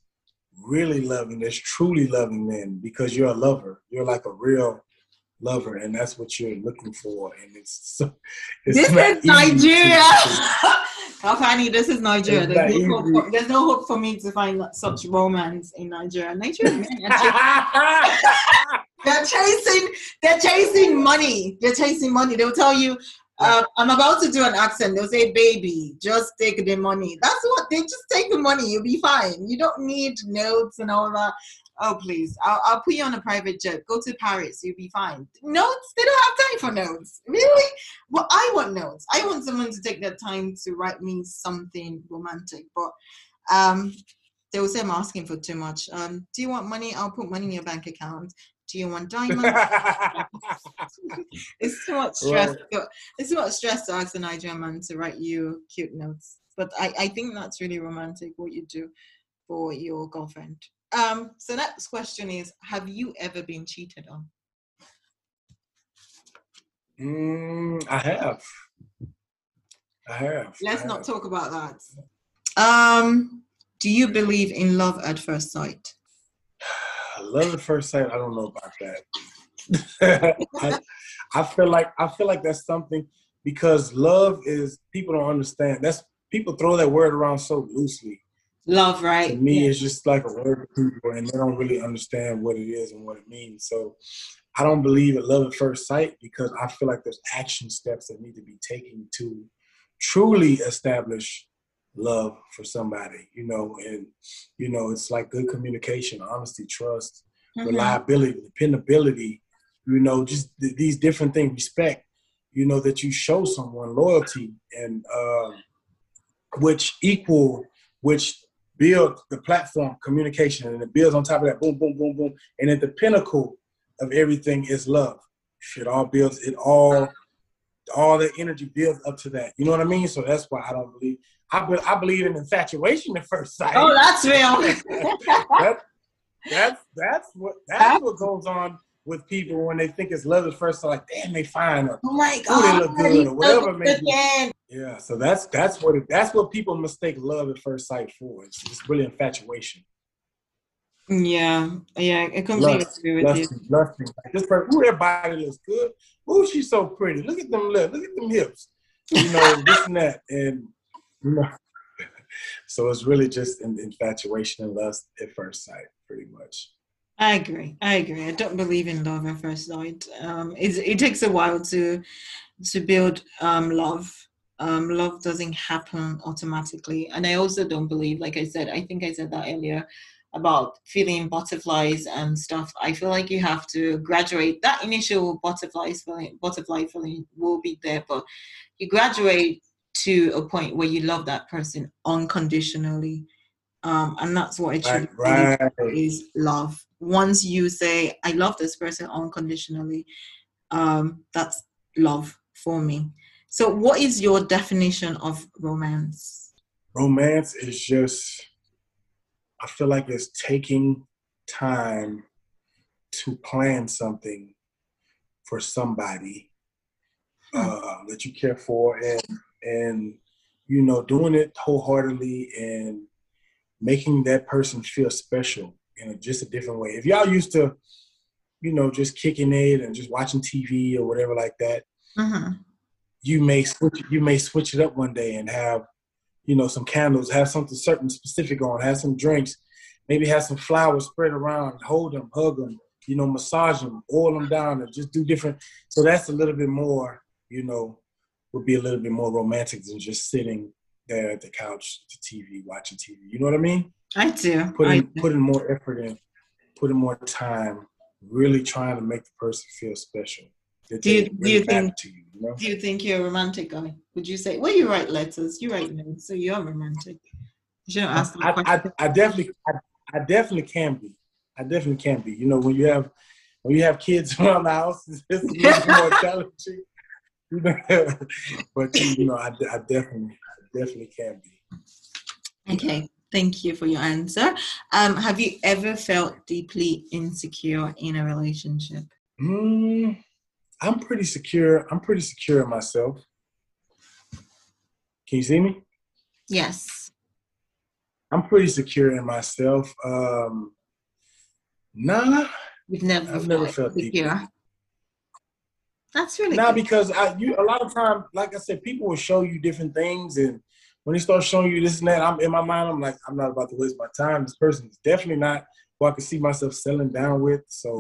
really loving, that's truly loving men, because you're a lover. You're like a real lover, and that's what you're looking for. And it's this is Nigeria. Khalfani, this is Nigeria. There's no hope for me to find such romance in Nigeria. They're chasing money. They're chasing money. They'll tell you, I'm about to do an accent. They'll say, baby, just take the money. That's what they just take the money. You'll be fine. You don't need notes and all that. Oh, please. I'll put you on a private jet. Go to Paris. You'll be fine. Notes? They don't have time for notes. Really? Well, I want notes. I want someone to take their time to write me something romantic. But they will say I'm asking for too much. Do you want money? I'll put money in your bank account. Do you want diamonds? It's too much stress. Right. It's too much stress to ask a Nigerian man to write you cute notes. But I think that's really romantic, what you do for your girlfriend. So next question is, have you ever been cheated on? I have. Let's not talk about that. Do you believe in love at first sight? Love at first sight, I don't know about that. I feel like that's something, because love is, people don't understand. That's, people throw that word around so loosely. Love, right? To me, it's just like a word for people, and they don't really understand what it is and what it means. So I don't believe in love at first sight, because I feel like there's action steps that need to be taken to truly establish love for somebody, you know. And you know, it's like good communication, honesty, trust, reliability, dependability, you know, just these different things, respect, you know, that you show someone, loyalty, and which build the platform, communication, and it builds on top of that, boom, boom, boom, boom, and at the pinnacle of everything is love. It all builds, it all the energy builds up to that, you know what I mean? So that's why I don't believe. I believe in infatuation at first sight. Oh, that's real. that, That's what goes on with people when they think it's love at first. They're like, damn, they fine. Or, oh my God, they look good, or whatever. Yeah, so that's what people mistake love at first sight for. It's really infatuation. Yeah, I completely agree with you. Like this person, ooh, their body looks good. Ooh, she's so pretty. Look at them lips. Look at them hips. You know, this and that, and you know. So it's really just an infatuation and lust at first sight, pretty much. I agree. I don't believe in love at first sight. It takes a while to build love. Love doesn't happen automatically. And I also don't believe, like I said, I think I said that earlier, about feeling butterflies and stuff. I feel like you have to graduate. That initial butterfly feeling will be there, but you graduate to a point where you love that person unconditionally. And that's what it should be, is love. Once you say, I love this person unconditionally, that's love for me. So what is your definition of romance? Romance is just, I feel like it's taking time to plan something for somebody that you care for and you know, doing it wholeheartedly and making that person feel special in just a different way. If y'all used to, you know, just kicking it and just watching TV or whatever like that, you may switch it up one day and have, you know, some candles, have something certain specific on, have some drinks, maybe have some flowers spread around, hold them, hug them, you know, massage them, oil them down, and just do different. So that's a little bit more, you know, would be a little bit more romantic than just sitting there at the couch, to TV, watching TV. You know what I mean? I do. Putting more effort in, putting more time, really trying to make the person feel special. Do you think you're a romantic guy? Would you say, well, you write letters, you write notes, so you're romantic. You don't ask that question. I definitely can be. You know, when you have kids around the house, it's a little more challenging. But you know, I definitely can be. Okay, thank you for your answer. Have you ever felt deeply insecure in a relationship? I'm pretty secure. I'm pretty secure in myself. Can you see me? Yes. I'm pretty secure in myself. Nah. I've never felt secure. That's really good. Because a lot of time, like I said, people will show you different things, and when they start showing you this and that, I'm in my mind, I'm like, I'm not about to waste my time. This person is definitely not who I can see myself settling down with. So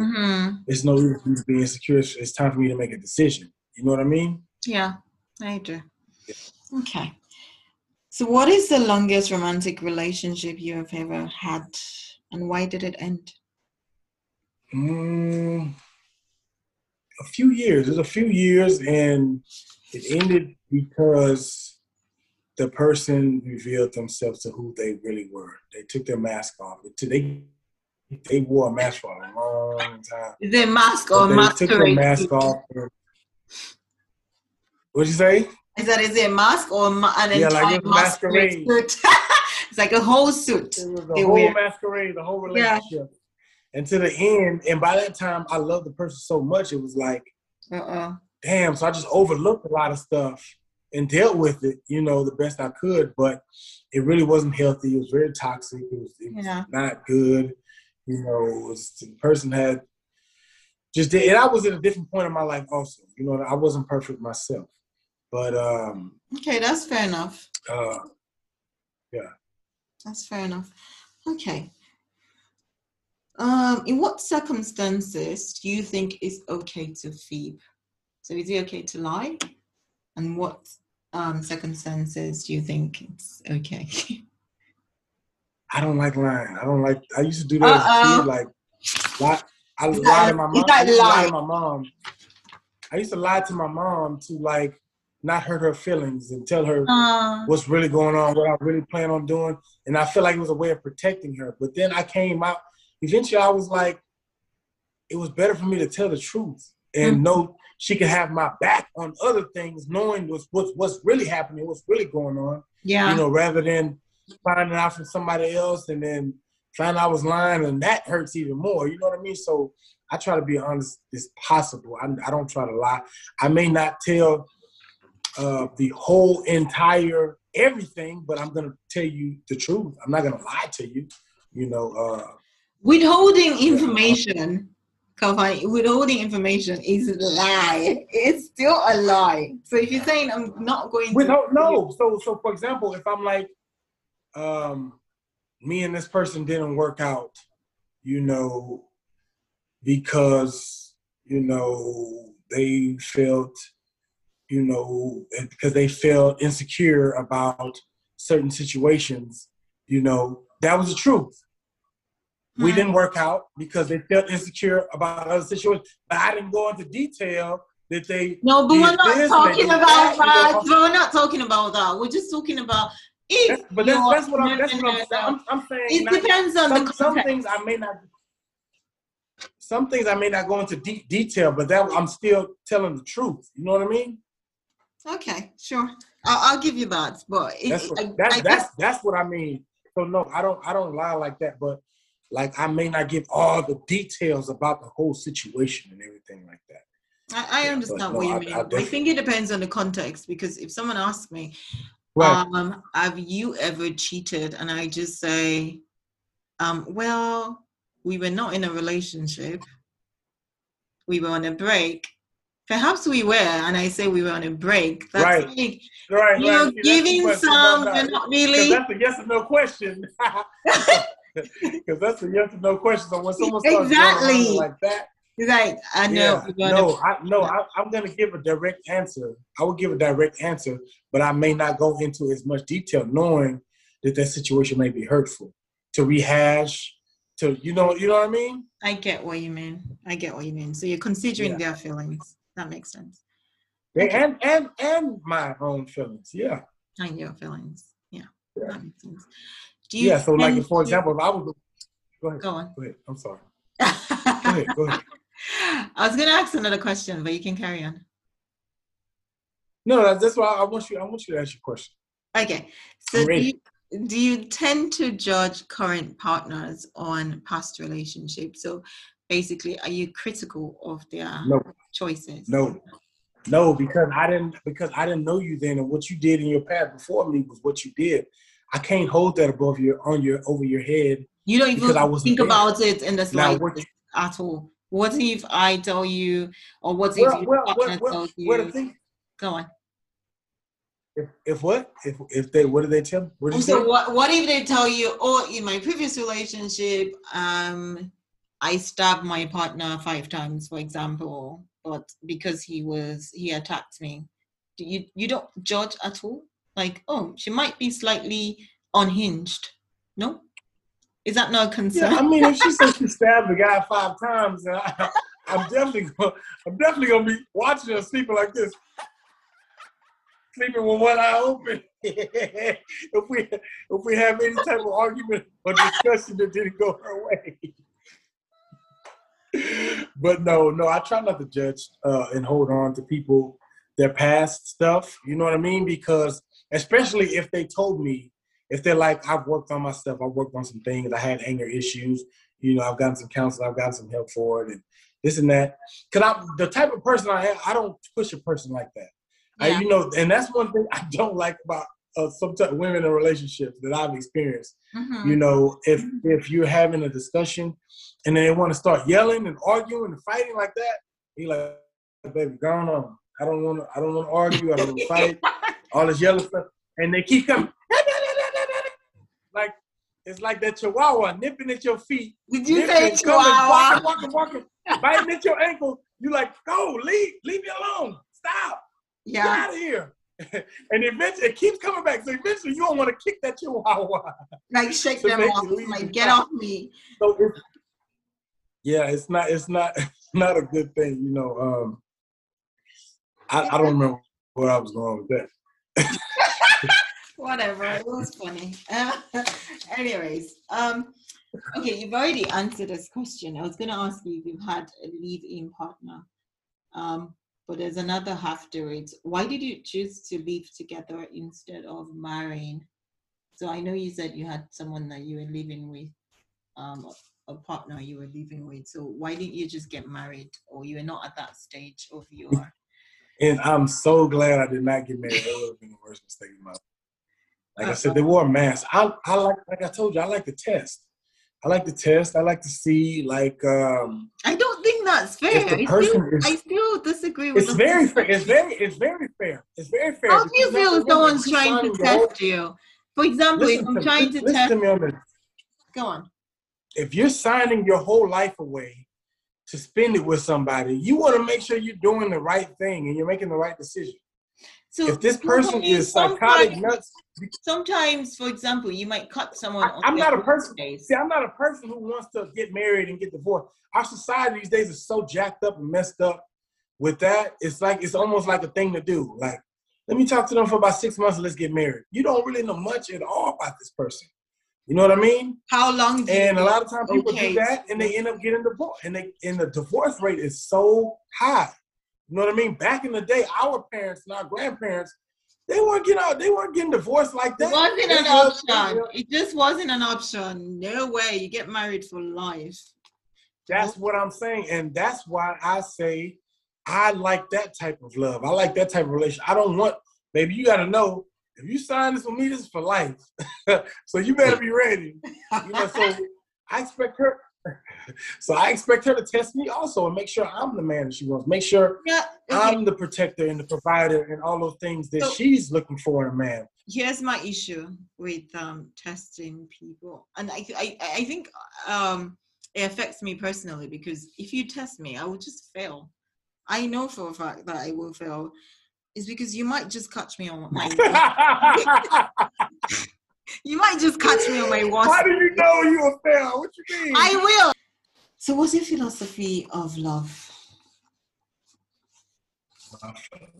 there's no reason for me to be insecure. It's time for me to make a decision. You know what I mean? Yeah, I do. Yeah. Okay. So what is the longest romantic relationship you have ever had, and why did it end? A few years. It was a few years, and it ended because the person revealed themselves to who they really were. They took their mask off. They wore a mask for a long time. Is it mask or masquerade? They took their mask off. What'd you say? Is it a mask or an entire masquerade? Suit? It's like a whole suit. It was a whole masquerade, the whole relationship. Yeah. And to the end, and by that time, I loved the person so much, it was like, damn, so I just overlooked a lot of stuff and dealt with it, you know, the best I could, but it really wasn't healthy. It was very toxic. It was not good. You know, the person had just did, and I was at a different point in my life also. You know, I wasn't perfect myself, but... okay, that's fair enough. Yeah. That's fair enough. Okay. In what circumstances do you think it's okay to fib? So is it okay to lie? And what circumstances do you think it's okay? I don't like lying. I used to do that as a kid, I lied to my mom. I used to lie to my mom to like not hurt her feelings and tell her what's really going on, what I really plan on doing. And I feel like it was a way of protecting her. But then I came out. Eventually, I was like, it was better for me to tell the truth and know she could have my back on other things, knowing what's really happening, what's really going on. Yeah. You know, rather than finding out from somebody else and then found I was lying, and that hurts even more. You know what I mean? So I try to be honest as possible. I don't try to lie. I may not tell the whole entire everything, but I'm going to tell you the truth. I'm not going to lie to you, you know. Withholding information, Khalfani, withholding information is a lie. It's still a lie. So if you're saying I'm not going to... No, so for example, if I'm like, me and this person didn't work out, you know, because, you know, they felt... you know, because they felt insecure about certain situations, you know, that was the truth. Mm-hmm. We didn't work out because they felt insecure about other situations. But I didn't go into detail that they... No, but we're not talking about that. We're not talking about that. We're just talking about if that's, but that's what I'm saying. It depends on the context. Some things I may not go into deep detail, but that I'm still telling the truth. You know what I mean? Okay, sure. I'll give you that, but that's what I mean. So no, I don't lie like that. But like, I may not give all the details about the whole situation and everything like that. I understand what you mean. I think it depends on the context, because if someone asks me, right, have you ever cheated? And I just say, well, we were not in a relationship. We were on a break. Perhaps we were, and I say we were on a break. That's right. Like, right. You're right. Giving that's some, you're not really. That's a yes or no question. Because that's a yes or no question. So when someone starts exactly like that, you're like, I know. Yeah, I'm going to give a direct answer. I will give a direct answer, but I may not go into as much detail, knowing that that situation may be hurtful to rehash. To you know what I mean? I get what you mean. So you're considering their feelings. That makes sense. And my own feelings, yeah. And your feelings, yeah. That makes sense. So like, for example, if I was... Go ahead. I'm sorry. Go ahead. I was going to ask another question, but you can carry on. No, that's why I want you to ask your question. Okay. So do you tend to judge current partners on past relationships? So basically, are you critical of their choices? No, because I didn't know you then, and what you did in your past before me was what you did. I can't hold that above over your head. You don't even think about it in the slightest at all. What if I tell you, or what if your partner tells you? Go on. If what? If they, what do they tell? What if they tell you, oh, in my previous relationship, I stabbed my partner 5 times, for example, but because he attacked me. Do you don't judge at all? Like, oh, she might be slightly unhinged. No? Is that not a concern? Yeah, I mean, if she says she stabbed the guy 5 times, I'm definitely gonna be watching her sleeping like this. Sleeping with one eye open. if we have any type of argument or discussion that didn't go her way. But no, I try not to judge and hold on to people, their past stuff. You know what I mean? Because especially if they told me, if they're like, I've worked on myself, I've worked on some things, I had anger issues, you know, I've gotten some counseling, I've gotten some help for it, and this and that. Because I'm the type of person I am, I don't push a person like that. Yeah. And that's one thing I don't like about sometimes women in relationships that I've experienced. Mm-hmm. You know, if you're having a discussion and they want to start yelling and arguing and fighting like that, you're like, baby, go on. I don't want to argue. I don't want to fight. All this yelling stuff. And they keep coming. Like, it's like that chihuahua nipping at your feet. Did you say chihuahua? Walking, biting at your ankle. You're like, go, leave me alone. Stop. Yeah. Get out of here. And eventually it keeps coming back. So eventually you don't want to kick that chihuahua. Like shake them off. Like get off me. So it's not a good thing, you know. I don't remember where I was going with that. Whatever. It was funny. Anyways, okay, you've already answered this question. I was gonna ask you if you've had a live-in partner. But there's another half to it. Why did you choose to live together instead of marrying? So I know you said you had someone that you were living with. a partner you were living with. So why didn't you just get married, or you were not at that stage of your... And I'm so glad I did not get married. That would have been the worst mistake of my life. Like I said, they wore masks. Like I told you, I like to test. I like to test. I like to see, like... I don't think that's fair. I still disagree with... It's very fair. It's very fair. How do you feel if someone's trying to test you? For example, if I'm trying to test... Listen to me on this. Go on. If you're signing your whole life away to spend it with somebody, you want to make sure you're doing the right thing and you're making the right decision. So if this person is psychotic nuts... Sometimes, for example, you might cut someone off. I'm not a person who wants to get married and get divorced. Our society these days is so jacked up and messed up with that. It's like, it's almost like a thing to do. Like, let me talk to them for about 6 months and let's get married. You don't really know much at all about this person. You know what I mean? How long do you... And a lot of times people do that and they end up getting divorced. And the divorce rate is so high. You know what I mean? Back in the day, our parents and our grandparents, they weren't getting divorced like that. It wasn't an option. It just wasn't an option. No way. You get married for life. That's what I'm saying. And that's why I say I like that type of love. I like that type of relationship. I don't want... Baby, you got to know, if you sign this with me, this is for life. So you better be ready. You know, so I expect her to test me also and make sure I'm the man that she wants. Make sure I'm the protector and the provider and all those things that she's looking for in a man. Here's my issue with testing people. And I think it affects me personally, because if you test me, I will just fail. I know for a fact that I will fail. It's because you might just catch me on my... You might just catch me on my watch. How do you know you will fail? What you mean? I will. So what's your philosophy of love?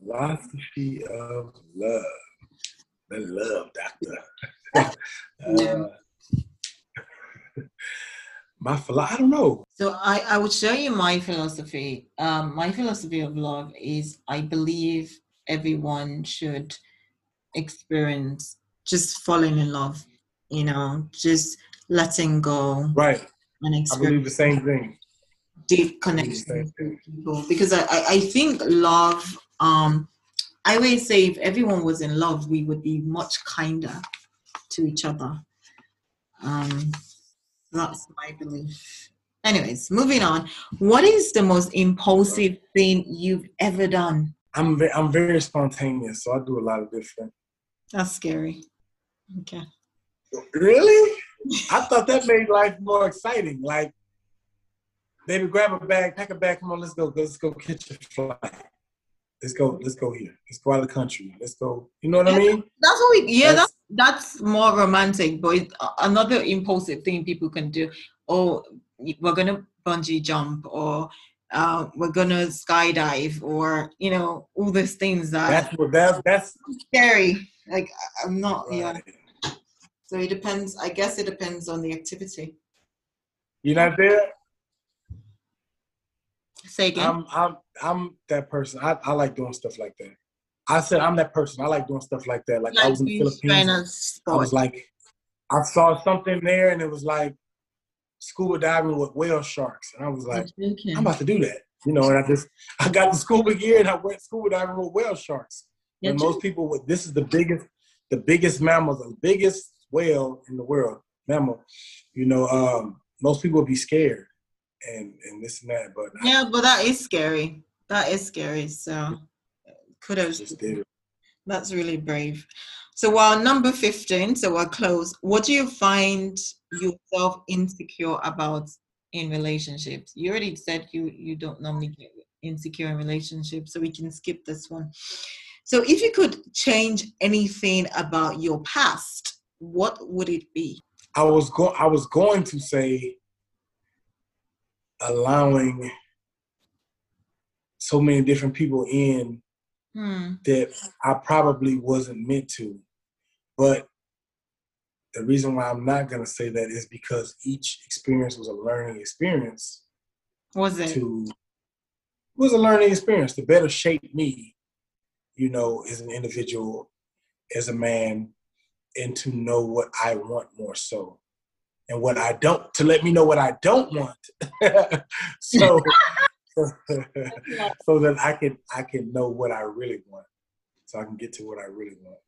My philosophy of love. The love doctor. I don't know. So I will show you my philosophy. My philosophy of love is I believe everyone should experience just falling in love, you know, just letting go. Right. And experience. I believe the same thing. Deep connection with people. Because I think love, I always say if everyone was in love, we would be much kinder to each other. That's my belief. Anyways, moving on. What is the most impulsive thing you've ever done? I'm very spontaneous, so I do a lot of different. That's scary. Okay. Really? I thought that made life more exciting. Like, baby, grab a bag, pack a bag. Come on, let's go. Let's go catch a flight. Let's go here. Let's go out of the country. Let's go. You know what I mean? That's what we... Yeah, that's more romantic. But it's another impulsive thing people can do. Oh, we're gonna bungee jump, or we're gonna skydive, or you know, all those things that's scary. Like, I'm not, right. Yeah. So it depends, I guess it depends on the activity. You're not there? Say again. I'm that person. I like doing stuff like that. I said I'm that person. I like doing stuff like that. Like I was in the Philippines. I was like, I saw something there and it was like scuba diving with whale sharks. And I was like, okay. I'm about to do that. You know, and I got the scuba gear and I went scuba diving with whale sharks. And most people would, this is the biggest mammal, the biggest whale in the world, mammal. You know, most people would be scared and this and that. But yeah, but that is scary. That is scary. So kudos. That's really brave. So while number 15, so we're close. What do you find yourself insecure about in relationships? You already said you don't normally get insecure in relationships, so we can skip this one. So if you could change anything about your past, what would it be? I was going to say allowing so many different people in that I probably wasn't meant to. But the reason why I'm not going to say that is because each experience was a learning experience. Was it? It was a learning experience to better shape me, you know, as an individual, as a man, and to know what I want more so. and what I don't, to let me know what I don't want. So that I can know what I really want. So I can get to what I really want.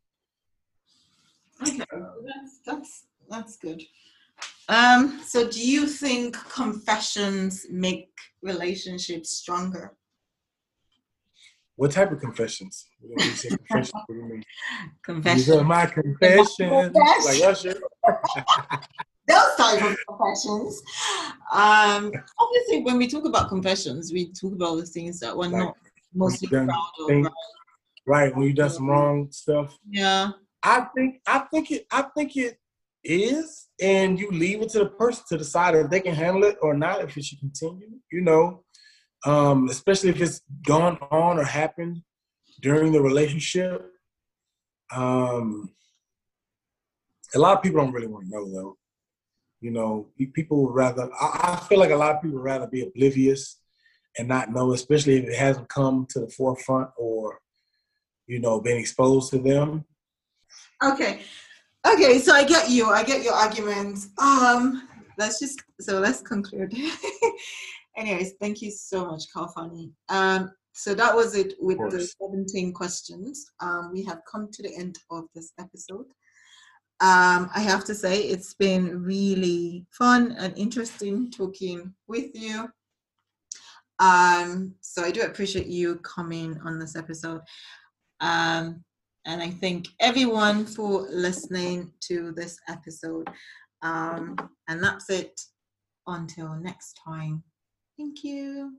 Okay, that's good. So do you think confessions make relationships stronger? What type of confessions? When you say confessions, what do you mean? Confessions. These are my confessions. Like Usher. Those type of confessions. Obviously, when we talk about confessions, we talk about the things that we're like, not mostly proud of. Right, when you done some wrong stuff. Yeah. I think it is, and you leave it to the person to decide if they can handle it or not, if it should continue, you know, especially if it's gone on or happened during the relationship. A lot of people don't really want to know, though. You know, people would rather, I feel like a lot of people would rather be oblivious and not know, especially if it hasn't come to the forefront or, you know, been exposed to them. Okay, so I get your argument. Let's conclude. Anyways, thank you so much, Khalfani. So that was it with the 17 questions. We have come to the end of this episode. I have to say it's been really fun and interesting talking with you. So I do appreciate you coming on this episode. And I thank everyone for listening to this episode. And that's it. Until next time. Thank you.